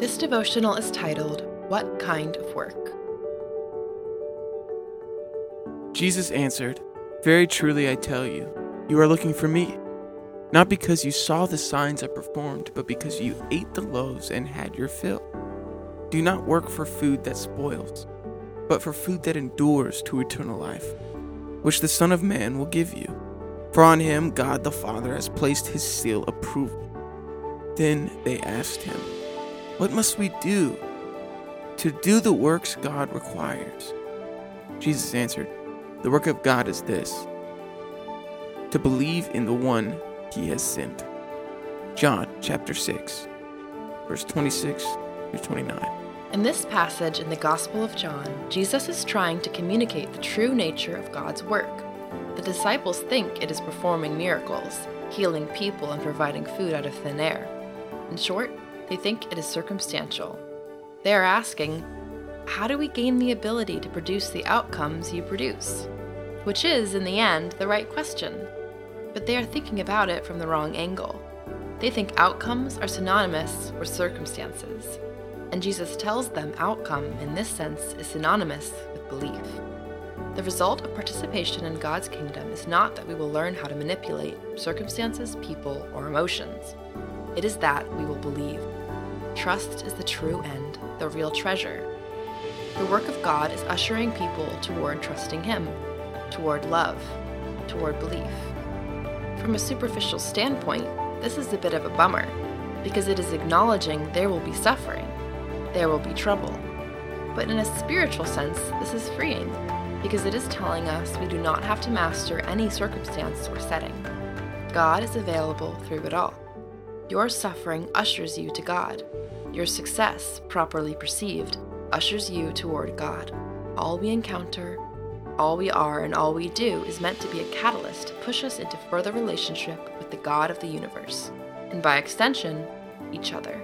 This devotional is titled, What Kind of Work? Jesus answered, "Very truly I tell you, you are looking for me, not because you saw the signs I performed, but because you ate the loaves and had your fill. Do not work for food that spoils, but for food that endures to eternal life, which the Son of Man will give you. For on him God the Father has placed his seal of approval." Then they asked him, "What must we do to do the works God requires?" Jesus answered, "The work of God is this, to believe in the one he has sent." John chapter 6, verse 26 through 29. In this passage in the Gospel of John, Jesus is trying to communicate the true nature of God's work. The disciples think it is performing miracles, healing people, and providing food out of thin air. In short, they think it is circumstantial. They are asking, how do we gain the ability to produce the outcomes you produce? Which is, in the end, the right question. But they are thinking about it from the wrong angle. They think outcomes are synonymous with circumstances. And Jesus tells them outcome, in this sense, is synonymous with belief. The result of participation in God's kingdom is not that we will learn how to manipulate circumstances, people, or emotions. It is that we will believe. Trust is the true end, the real treasure. The work of God is ushering people toward trusting Him, toward love, toward belief. From a superficial standpoint, this is a bit of a bummer, because it is acknowledging there will be suffering, there will be trouble. But in a spiritual sense, this is freeing, because it is telling us we do not have to master any circumstance or setting. God is available through it all. Your suffering ushers you to God. Your success, properly perceived, ushers you toward God. All we encounter, all we are, and all we do is meant to be a catalyst to push us into further relationship with the God of the universe, and by extension, each other.